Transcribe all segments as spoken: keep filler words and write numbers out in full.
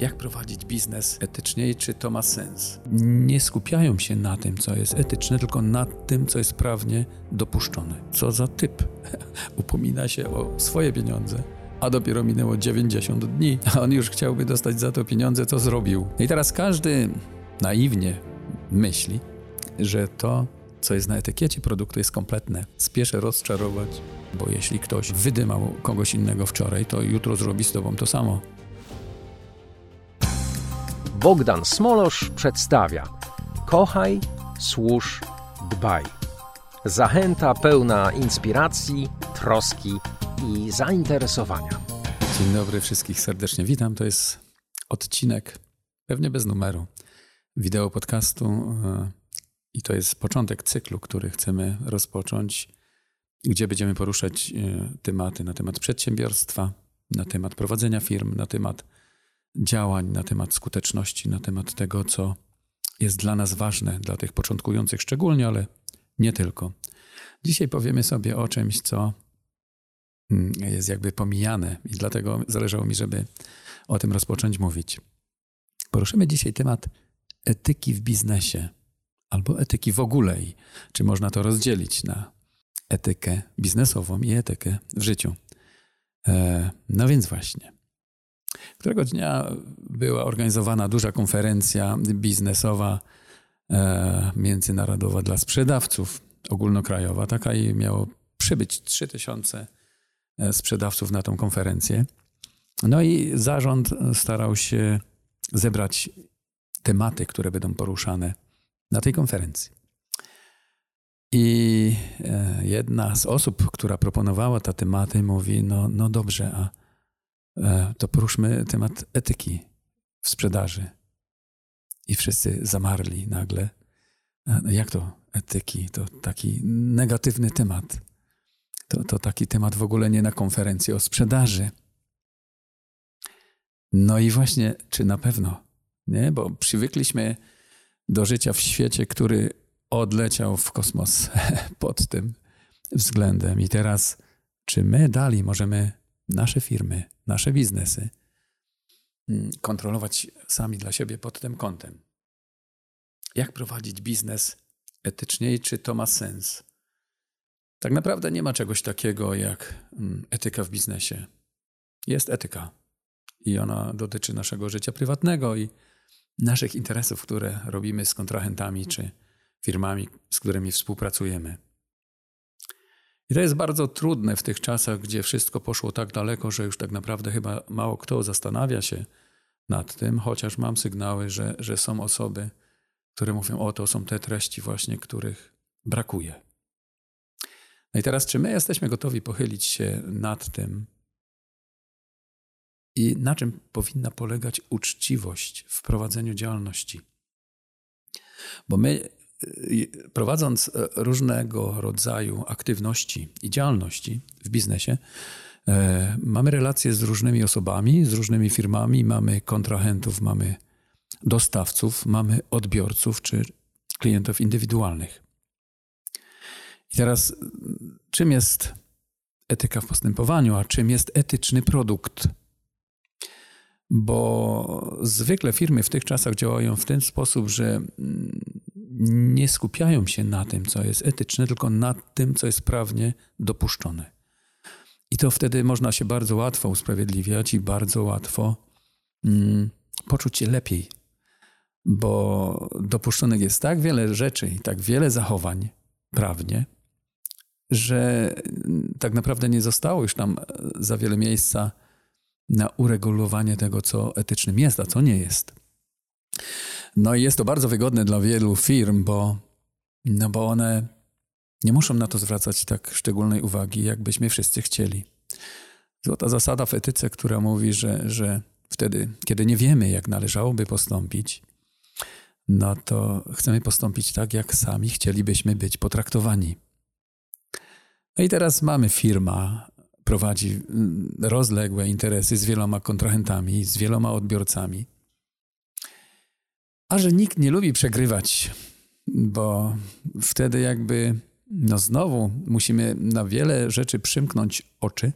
Jak prowadzić biznes etycznie i czy to ma sens? Nie skupiają się na tym, co jest etyczne, tylko na tym, co jest prawnie dopuszczone. Co za typ? Upomina się o swoje pieniądze, a dopiero minęło dziewięćdziesiąt dni, a on już chciałby dostać za to pieniądze, co zrobił. I teraz każdy naiwnie myśli, że to, co jest na etykiecie produktu, jest kompletne. Spieszę rozczarować, bo jeśli ktoś wydymał kogoś innego wczoraj, to jutro zrobi z tobą to samo. Bogdan Smolosz przedstawia Kochaj, służ, dbaj. Zachęta pełna inspiracji, troski i zainteresowania. Dzień dobry, wszystkich serdecznie witam. To jest odcinek, pewnie bez numeru, wideo podcastu i to jest początek cyklu, który chcemy rozpocząć, gdzie będziemy poruszać tematy na temat przedsiębiorstwa, na temat prowadzenia firm, na temat działań, na temat skuteczności, na temat tego, co jest dla nas ważne, dla tych początkujących szczególnie, ale nie tylko. Dzisiaj powiemy sobie o czymś, co jest jakby pomijane i dlatego zależało mi, żeby o tym rozpocząć mówić. Poruszymy dzisiaj temat etyki w biznesie albo etyki w ogóle i czy można to rozdzielić na etykę biznesową i etykę w życiu. No więc właśnie. Którego dnia była organizowana duża konferencja biznesowa e, międzynarodowa dla sprzedawców ogólnokrajowa. Taka i miało przybyć trzy tysiące sprzedawców na tą konferencję. No i zarząd starał się zebrać tematy, które będą poruszane na tej konferencji. I e, jedna z osób, która proponowała te tematy, mówi, no, no dobrze, a to poruszmy temat etyki w sprzedaży. I wszyscy zamarli nagle. Jak to etyki? To taki negatywny temat. To, to taki temat w ogóle nie na konferencji o sprzedaży. No i właśnie, czy na pewno? Nie? Bo przywykliśmy do życia w świecie, który odleciał w kosmos pod tym względem. I teraz, czy my dalej możemy nasze firmy, nasze biznesy kontrolować sami dla siebie pod tym kątem? Jak prowadzić biznes etycznie i czy to ma sens? Tak naprawdę nie ma czegoś takiego jak etyka w biznesie. Jest etyka i ona dotyczy naszego życia prywatnego i naszych interesów, które robimy z kontrahentami czy firmami, z którymi współpracujemy. I to jest bardzo trudne w tych czasach, gdzie wszystko poszło tak daleko, że już tak naprawdę chyba mało kto zastanawia się nad tym, chociaż mam sygnały, że, że są osoby, które mówią, o to są te treści właśnie, których brakuje. No i teraz, czy my jesteśmy gotowi pochylić się nad tym i na czym powinna polegać uczciwość w prowadzeniu działalności? Bo my prowadząc różnego rodzaju aktywności i działalności w biznesie, e, mamy relacje z różnymi osobami, z różnymi firmami, mamy kontrahentów, mamy dostawców, mamy odbiorców czy klientów indywidualnych. I teraz czym jest etyka w postępowaniu, a czym jest etyczny produkt? Bo zwykle firmy w tych czasach działają w ten sposób, że nie skupiają się na tym, co jest etyczne, tylko na tym, co jest prawnie dopuszczone. I to wtedy można się bardzo łatwo usprawiedliwiać i bardzo łatwo mm, poczuć się lepiej, bo dopuszczonych jest tak wiele rzeczy i tak wiele zachowań prawnie, że tak naprawdę nie zostało już tam za wiele miejsca na uregulowanie tego, co etycznym jest, a co nie jest. No i jest to bardzo wygodne dla wielu firm, bo, no bo one nie muszą na to zwracać tak szczególnej uwagi, jakbyśmy wszyscy chcieli. Złota zasada w etyce, która mówi, że, że wtedy, kiedy nie wiemy, jak należałoby postąpić, no to chcemy postąpić tak, jak sami chcielibyśmy być potraktowani. No i teraz mamy firma, prowadzi rozległe interesy z wieloma kontrahentami, z wieloma odbiorcami. A że nikt nie lubi przegrywać, bo wtedy jakby no znowu musimy na wiele rzeczy przymknąć oczy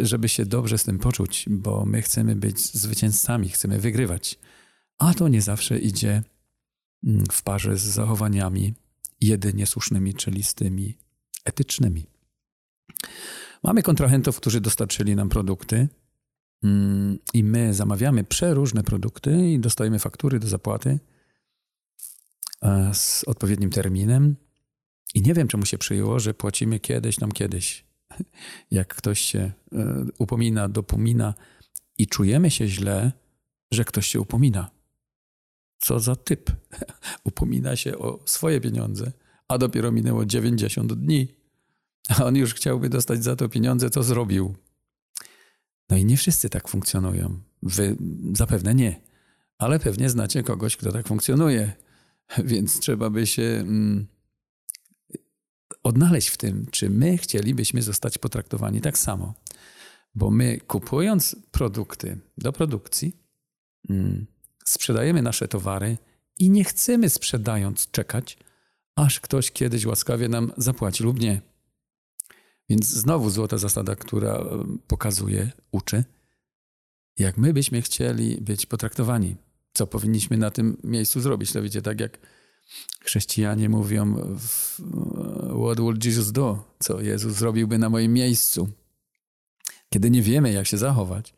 żeby się dobrze z tym poczuć, bo my chcemy być zwycięzcami, chcemy wygrywać. A to nie zawsze idzie w parze z zachowaniami jedynie słusznymi, czyli z tymi etycznymi. Mamy kontrahentów, którzy dostarczyli nam produkty i my zamawiamy przeróżne produkty i dostajemy faktury do zapłaty z odpowiednim terminem. I nie wiem, czemu się przyjęło, że płacimy kiedyś tam kiedyś. Jak ktoś się upomina, dopomina i czujemy się źle, że ktoś się upomina. Co za typ. Upomina się o swoje pieniądze, a dopiero minęło dziewięćdziesiąt dni, a on już chciałby dostać za to pieniądze, co zrobił. No i nie wszyscy tak funkcjonują. Wy zapewne nie, ale pewnie znacie kogoś, kto tak funkcjonuje, więc trzeba by się mm, odnaleźć w tym, czy my chcielibyśmy zostać potraktowani tak samo. Bo my, kupując produkty do produkcji, mm, sprzedajemy nasze towary i nie chcemy, sprzedając, czekać, aż ktoś kiedyś łaskawie nam zapłaci lub nie. Więc znowu złota zasada, która pokazuje, uczy, jak my byśmy chcieli być potraktowani. Co powinniśmy na tym miejscu zrobić? To wiecie, tak jak chrześcijanie mówią w What would Jesus do? Co Jezus zrobiłby na moim miejscu? Kiedy nie wiemy, jak się zachować,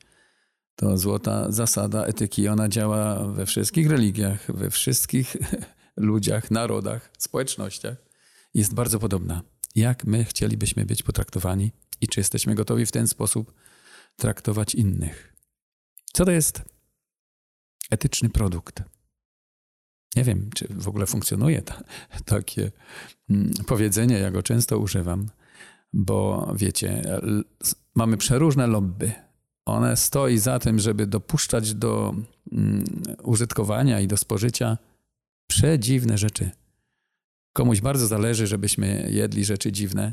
to złota zasada etyki, ona działa we wszystkich religiach, we wszystkich ludziach, narodach, społecznościach. Jest bardzo podobna. Jak my chcielibyśmy być potraktowani i czy jesteśmy gotowi w ten sposób traktować innych. Co to jest etyczny produkt? Nie wiem, czy w ogóle funkcjonuje ta, takie mm, powiedzenie, ja go często używam, bo wiecie, l- mamy przeróżne lobby. One stoi za tym, żeby dopuszczać do mm, użytkowania i do spożycia przedziwne rzeczy. Komuś bardzo zależy, żebyśmy jedli rzeczy dziwne.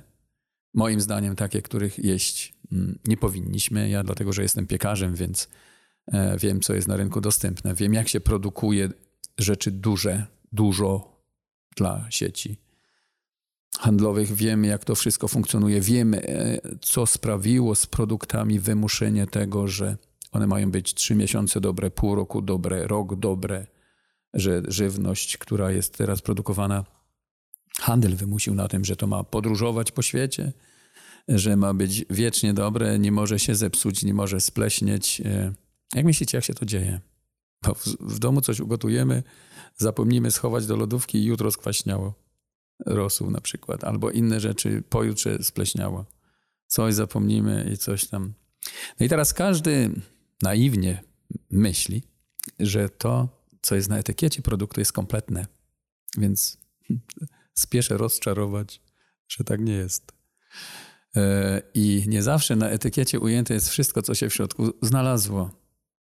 Moim zdaniem takie, których jeść nie powinniśmy. Ja dlatego, że jestem piekarzem, więc wiem, co jest na rynku dostępne. Wiem, jak się produkuje rzeczy duże, dużo dla sieci handlowych. Wiem, jak to wszystko funkcjonuje. Wiem, co sprawiło z produktami wymuszenie tego, że one mają być trzy miesiące dobre, pół roku dobre, rok dobre, że żywność, która jest teraz produkowana, handel wymusił na tym, że to ma podróżować po świecie, że ma być wiecznie dobre, nie może się zepsuć, nie może spleśnieć. Jak myślicie, jak się to dzieje? No, w, w domu coś ugotujemy, zapomnimy schować do lodówki i jutro skwaśniało. Rosół na przykład, albo inne rzeczy, pojutrze spleśniało. Coś zapomnimy i coś tam. No i teraz każdy naiwnie myśli, że to, co jest na etykiecie produktu, jest kompletne. Więc spieszę rozczarować, że tak nie jest. I nie zawsze na etykiecie ujęte jest wszystko, co się w środku znalazło.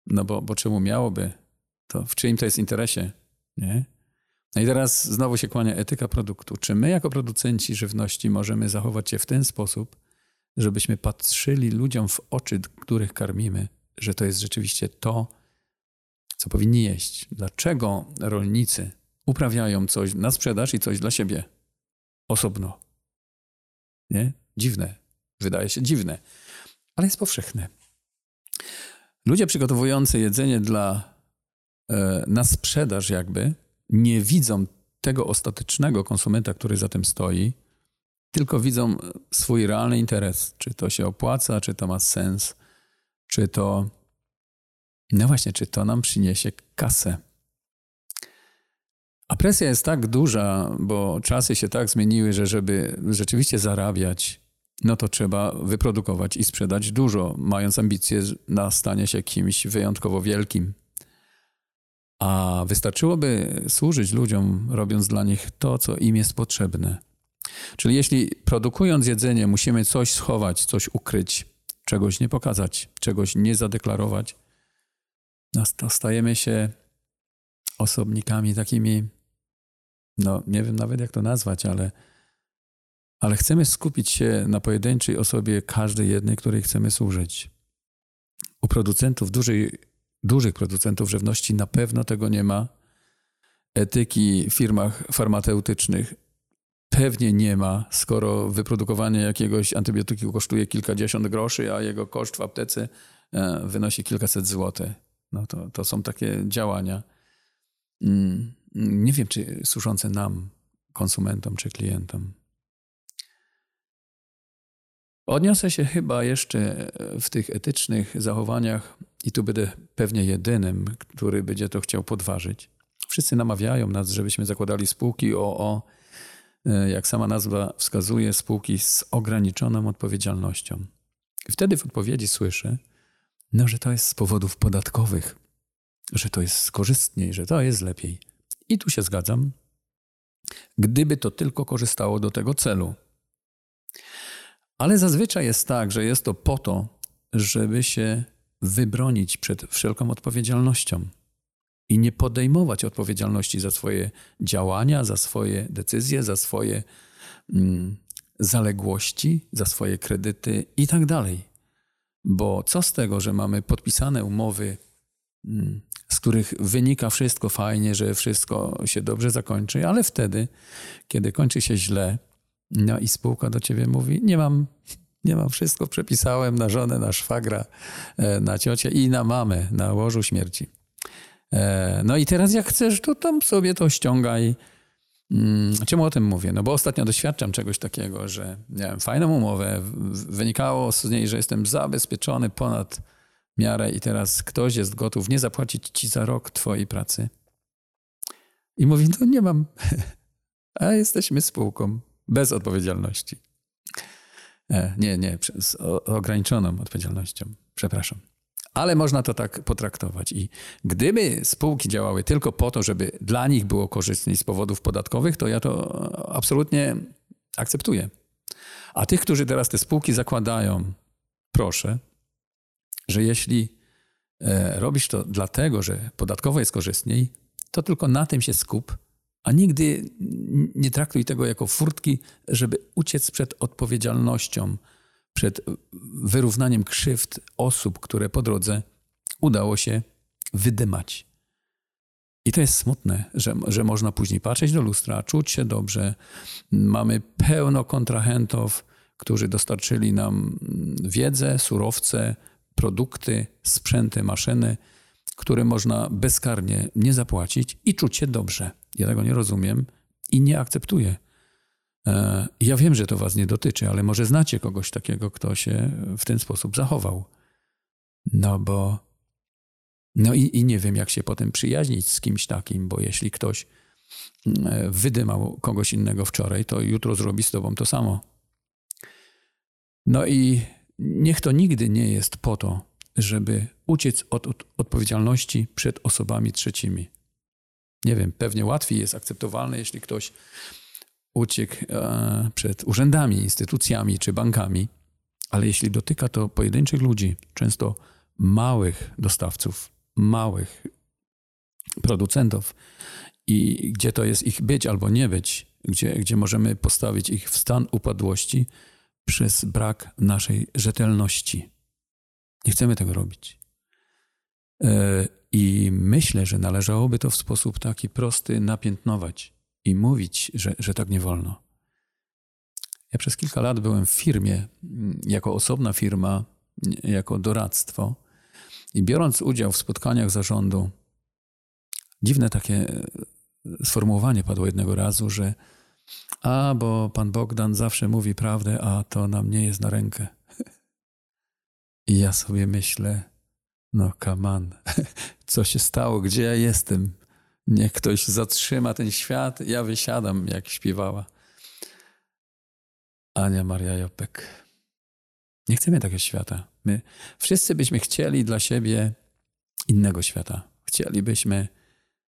No bo, bo czemu miałoby? To w czyim to jest interesie? Nie? No i teraz znowu się kłania etyka produktu. Czy my jako producenci żywności możemy zachować się w ten sposób, żebyśmy patrzyli ludziom w oczy, których karmimy, że to jest rzeczywiście to, co powinni jeść? Dlaczego rolnicy uprawiają coś na sprzedaż i coś dla siebie osobno? Nie? Dziwne. Wydaje się dziwne, ale jest powszechne. Ludzie przygotowujący jedzenie dla, e, na sprzedaż jakby nie widzą tego ostatecznego konsumenta, który za tym stoi, tylko widzą swój realny interes. Czy to się opłaca, czy to ma sens, czy to... No właśnie, czy to nam przyniesie kasę. A presja jest tak duża, bo czasy się tak zmieniły, że żeby rzeczywiście zarabiać, no to trzeba wyprodukować i sprzedać dużo, mając ambicje na stanie się kimś wyjątkowo wielkim. A wystarczyłoby służyć ludziom, robiąc dla nich to, co im jest potrzebne. Czyli jeśli produkując jedzenie musimy coś schować, coś ukryć, czegoś nie pokazać, czegoś nie zadeklarować, no to stajemy się osobnikami takimi, no nie wiem nawet jak to nazwać, ale, ale chcemy skupić się na pojedynczej osobie każdej jednej, której chcemy służyć. U producentów, dużych, dużych producentów żywności na pewno tego nie ma. Etyki w firmach farmaceutycznych pewnie nie ma, skoro wyprodukowanie jakiegoś antybiotyku kosztuje kilkadziesiąt groszy, a jego koszt w aptece wynosi kilkaset złotych. No to, to są takie działania. Nie wiem, czy służące nam, konsumentom czy klientom. Odniosę się chyba jeszcze w tych etycznych zachowaniach i tu będę pewnie jedynym, który będzie to chciał podważyć. Wszyscy namawiają nas, żebyśmy zakładali spółki o o o, jak sama nazwa wskazuje, spółki z ograniczoną odpowiedzialnością. I wtedy w odpowiedzi słyszę, no, że to jest z powodów podatkowych, że to jest korzystniej, że to jest lepiej. I tu się zgadzam, gdyby to tylko korzystało do tego celu. Ale zazwyczaj jest tak, że jest to po to, żeby się wybronić przed wszelką odpowiedzialnością i nie podejmować odpowiedzialności za swoje działania, za swoje decyzje, za swoje mm, zaległości, za swoje kredyty i tak dalej. Bo co z tego, że mamy podpisane umowy, mm, z których wynika wszystko fajnie, że wszystko się dobrze zakończy, ale wtedy, kiedy kończy się źle, no i spółka do ciebie mówi, nie mam, nie mam, wszystko przepisałem na żonę, na szwagra, na ciocię i na mamę na łożu śmierci. No i teraz jak chcesz, to tam sobie to ściągaj. Czemu o tym mówię? No bo ostatnio doświadczam czegoś takiego, że miałem fajną umowę, wynikało z niej, że jestem zabezpieczony ponad miarę i teraz ktoś jest gotów nie zapłacić ci za rok twojej pracy. I mówi, no nie mam, a jesteśmy spółką. Bez odpowiedzialności. Nie, nie, z ograniczoną odpowiedzialnością. Przepraszam. Ale można to tak potraktować. I gdyby spółki działały tylko po to, żeby dla nich było korzystniej z powodów podatkowych, to ja to absolutnie akceptuję. A tych, którzy teraz te spółki zakładają, proszę, że jeśli robisz to dlatego, że podatkowo jest korzystniej, to tylko na tym się skup, a nigdy nie traktuj tego jako furtki, żeby uciec przed odpowiedzialnością, przed wyrównaniem krzywd osób, które po drodze udało się wydymać. I to jest smutne, że, że można później patrzeć do lustra, czuć się dobrze. Mamy pełno kontrahentów, którzy dostarczyli nam wiedzę, surowce, produkty, sprzęty, maszyny, które można bezkarnie nie zapłacić i czuć się dobrze. Ja tego nie rozumiem i nie akceptuję. Ja wiem, że to was nie dotyczy, ale może znacie kogoś takiego, kto się w ten sposób zachował. No bo... No i, i nie wiem, jak się potem przyjaźnić z kimś takim, bo jeśli ktoś wydymał kogoś innego wczoraj, to jutro zrobi z tobą to samo. No i niech to nigdy nie jest po to, żeby uciec od, od odpowiedzialności przed osobami trzecimi. Nie wiem, pewnie łatwiej jest akceptowalne, jeśli ktoś uciekł przed urzędami, instytucjami czy bankami, ale jeśli dotyka to pojedynczych ludzi, często małych dostawców, małych producentów i gdzie to jest ich być albo nie być, gdzie, gdzie możemy postawić ich w stan upadłości przez brak naszej rzetelności. Nie chcemy tego robić. I myślę, że należałoby to w sposób taki prosty napiętnować i mówić, że, że tak nie wolno. Ja przez kilka lat byłem w firmie, jako osobna firma, jako doradztwo i biorąc udział w spotkaniach zarządu, dziwne takie sformułowanie padło jednego razu, że a, bo pan Bogdan zawsze mówi prawdę, a to nam nie jest na rękę. I ja sobie myślę, no come on, co się stało, gdzie ja jestem? Niech ktoś zatrzyma ten świat, ja wysiadam, jak śpiewała Ania Maria Jopek. Nie chcemy takiego świata. My wszyscy byśmy chcieli dla siebie innego świata. Chcielibyśmy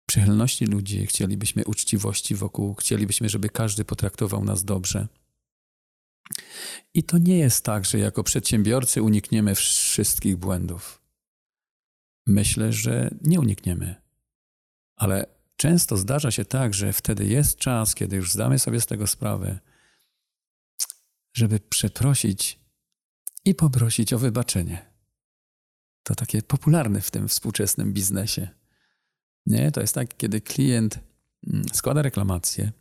przychylności ludzi, chcielibyśmy uczciwości wokół, chcielibyśmy, żeby każdy potraktował nas dobrze. I to nie jest tak, że jako przedsiębiorcy unikniemy wszystkich błędów. Myślę, że nie unikniemy. Ale często zdarza się tak, że wtedy jest czas, kiedy już zdamy sobie z tego sprawę, żeby przeprosić i poprosić o wybaczenie. To takie popularne w tym współczesnym biznesie. Nie, to jest tak, kiedy klient składa reklamację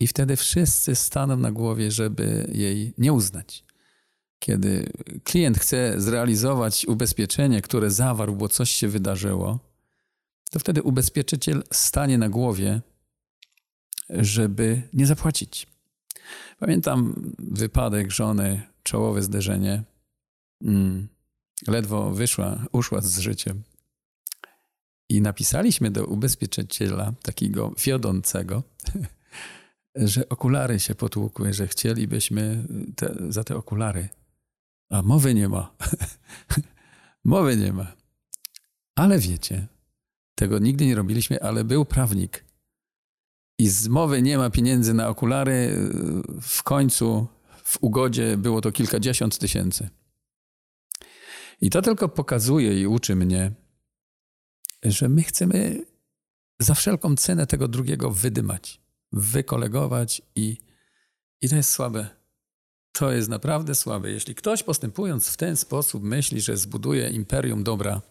I wtedy wszyscy staną na głowie, żeby jej nie uznać. Kiedy klient chce zrealizować ubezpieczenie, które zawarł, bo coś się wydarzyło, to wtedy ubezpieczyciel stanie na głowie, żeby nie zapłacić. Pamiętam wypadek żony, czołowe zderzenie. Ledwo wyszła, uszła z życiem. I napisaliśmy do ubezpieczyciela, takiego wiodącego, że okulary się potłukły, że chcielibyśmy te, za te okulary. A mowy nie ma. Mowy nie ma. Ale wiecie, tego nigdy nie robiliśmy, ale był prawnik. I z mowy nie ma pieniędzy na okulary. W końcu w ugodzie było to kilkadziesiąt tysięcy. I to tylko pokazuje i uczy mnie, że my chcemy za wszelką cenę tego drugiego wydymać, wykolegować i, i to jest słabe. To jest naprawdę słabe. Jeśli ktoś postępując w ten sposób myśli, że zbuduje imperium dobra,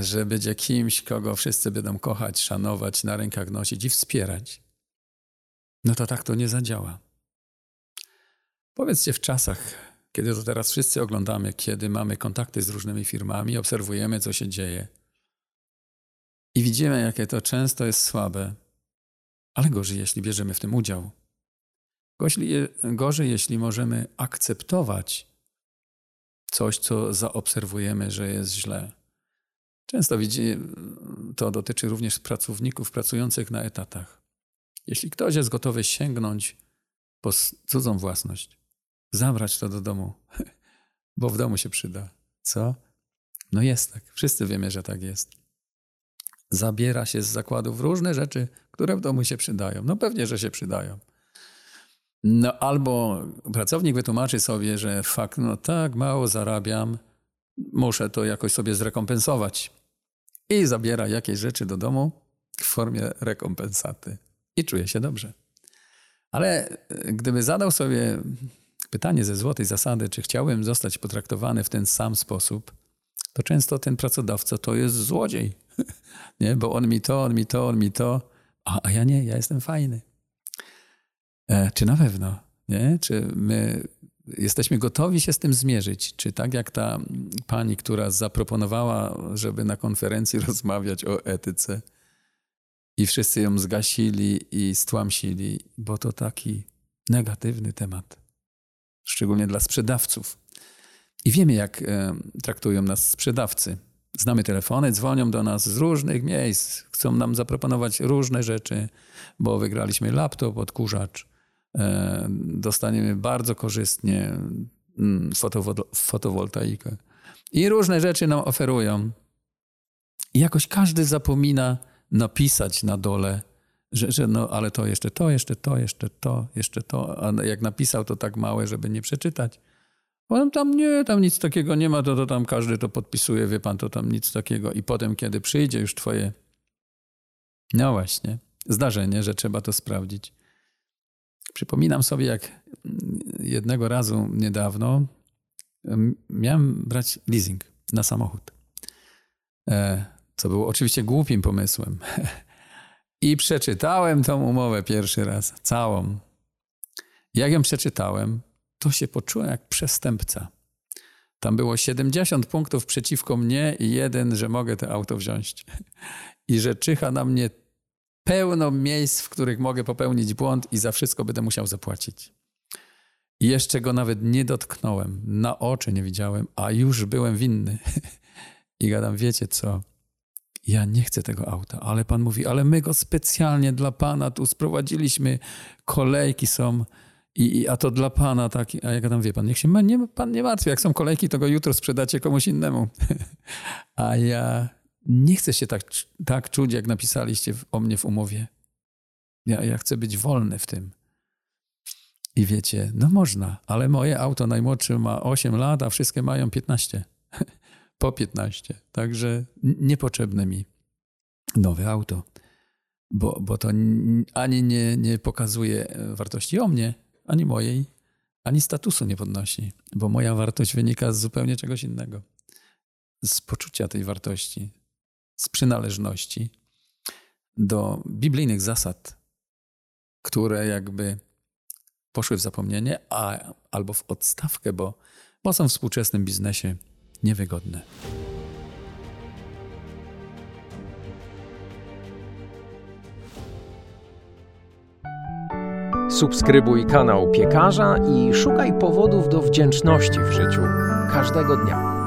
że będzie kimś, kogo wszyscy będą kochać, szanować, na rękach nosić i wspierać, no to tak to nie zadziała. Powiedzcie, w czasach, kiedy to teraz wszyscy oglądamy, kiedy mamy kontakty z różnymi firmami, obserwujemy, co się dzieje i widzimy, jakie to często jest słabe, ale gorzej, jeśli bierzemy w tym udział. Gorzej, jeśli możemy akceptować coś, co zaobserwujemy, że jest źle. Często widzimy, to dotyczy również pracowników pracujących na etatach. Jeśli ktoś jest gotowy sięgnąć po cudzą własność, zabrać to do domu, bo w domu się przyda. Co? No jest tak. Wszyscy wiemy, że tak jest. Zabiera się z zakładów różne rzeczy, które w domu się przydają. No pewnie, że się przydają. No albo pracownik wytłumaczy sobie, że fakt, no tak mało zarabiam, muszę to jakoś sobie zrekompensować. I zabiera jakieś rzeczy do domu w formie rekompensaty. I czuje się dobrze. Ale gdyby zadał sobie pytanie ze złotej zasady, czy chciałbym zostać potraktowany w ten sam sposób, to często ten pracodawca to jest złodziej. Nie? Bo on mi to, on mi to, on mi to, a, a ja nie, ja jestem fajny. E, czy na pewno? Nie? Czy my jesteśmy gotowi się z tym zmierzyć? Czy tak jak ta pani, która zaproponowała, żeby na konferencji rozmawiać o etyce i wszyscy ją zgasili i stłamsili, bo to taki negatywny temat, szczególnie dla sprzedawców. I wiemy, jak e, traktują nas sprzedawcy. Znamy telefony, dzwonią do nas z różnych miejsc, chcą nam zaproponować różne rzeczy, bo wygraliśmy laptop, odkurzacz, e, dostaniemy bardzo korzystnie mm, fotowo- fotowoltaikę i różne rzeczy nam oferują. I jakoś każdy zapomina napisać na dole, że, że no ale to jeszcze to, jeszcze to, jeszcze to, jeszcze to, a jak napisał to tak małe, żeby nie przeczytać. Potem tam nie, tam nic takiego nie ma, to, to tam każdy to podpisuje, wie pan, to tam nic takiego. I potem, kiedy przyjdzie już twoje, no właśnie, zdarzenie, że trzeba to sprawdzić. Przypominam sobie, jak jednego razu niedawno miałem brać leasing na samochód, co było oczywiście głupim pomysłem. I przeczytałem tą umowę pierwszy raz, całą. Jak ją przeczytałem, to się poczułem jak przestępca. Tam było siedemdziesiąt punktów przeciwko mnie i jeden, że mogę to auto wziąć. I że czyha na mnie pełno miejsc, w których mogę popełnić błąd i za wszystko będę musiał zapłacić. I jeszcze go nawet nie dotknąłem, na oczy nie widziałem, a już byłem winny. I gadam, wiecie co, ja nie chcę tego auta, ale pan mówi, ale my go specjalnie dla pana tu sprowadziliśmy, kolejki są... I, i, a to dla pana taki, a jak tam wie pan, niech się ma, nie, pan nie martwi, jak są kolejki, to go jutro sprzedacie komuś innemu. A ja nie chcę się tak, tak czuć, jak napisaliście w, o mnie w umowie. Ja, ja chcę być wolny w tym. I wiecie, no można, ale moje auto najmłodsze ma osiem lat, a wszystkie mają piętnaście. Po piętnaście. Także niepotrzebne mi nowe auto, bo, bo to ani nie, nie pokazuje wartości o mnie, ani mojej, ani statusu nie podnosi, bo moja wartość wynika z zupełnie czegoś innego. Z poczucia tej wartości, z przynależności do biblijnych zasad, które jakby poszły w zapomnienie a, albo w odstawkę, bo, bo są w współczesnym biznesie niewygodne. Subskrybuj kanał Piekarza i szukaj powodów do wdzięczności w życiu każdego dnia.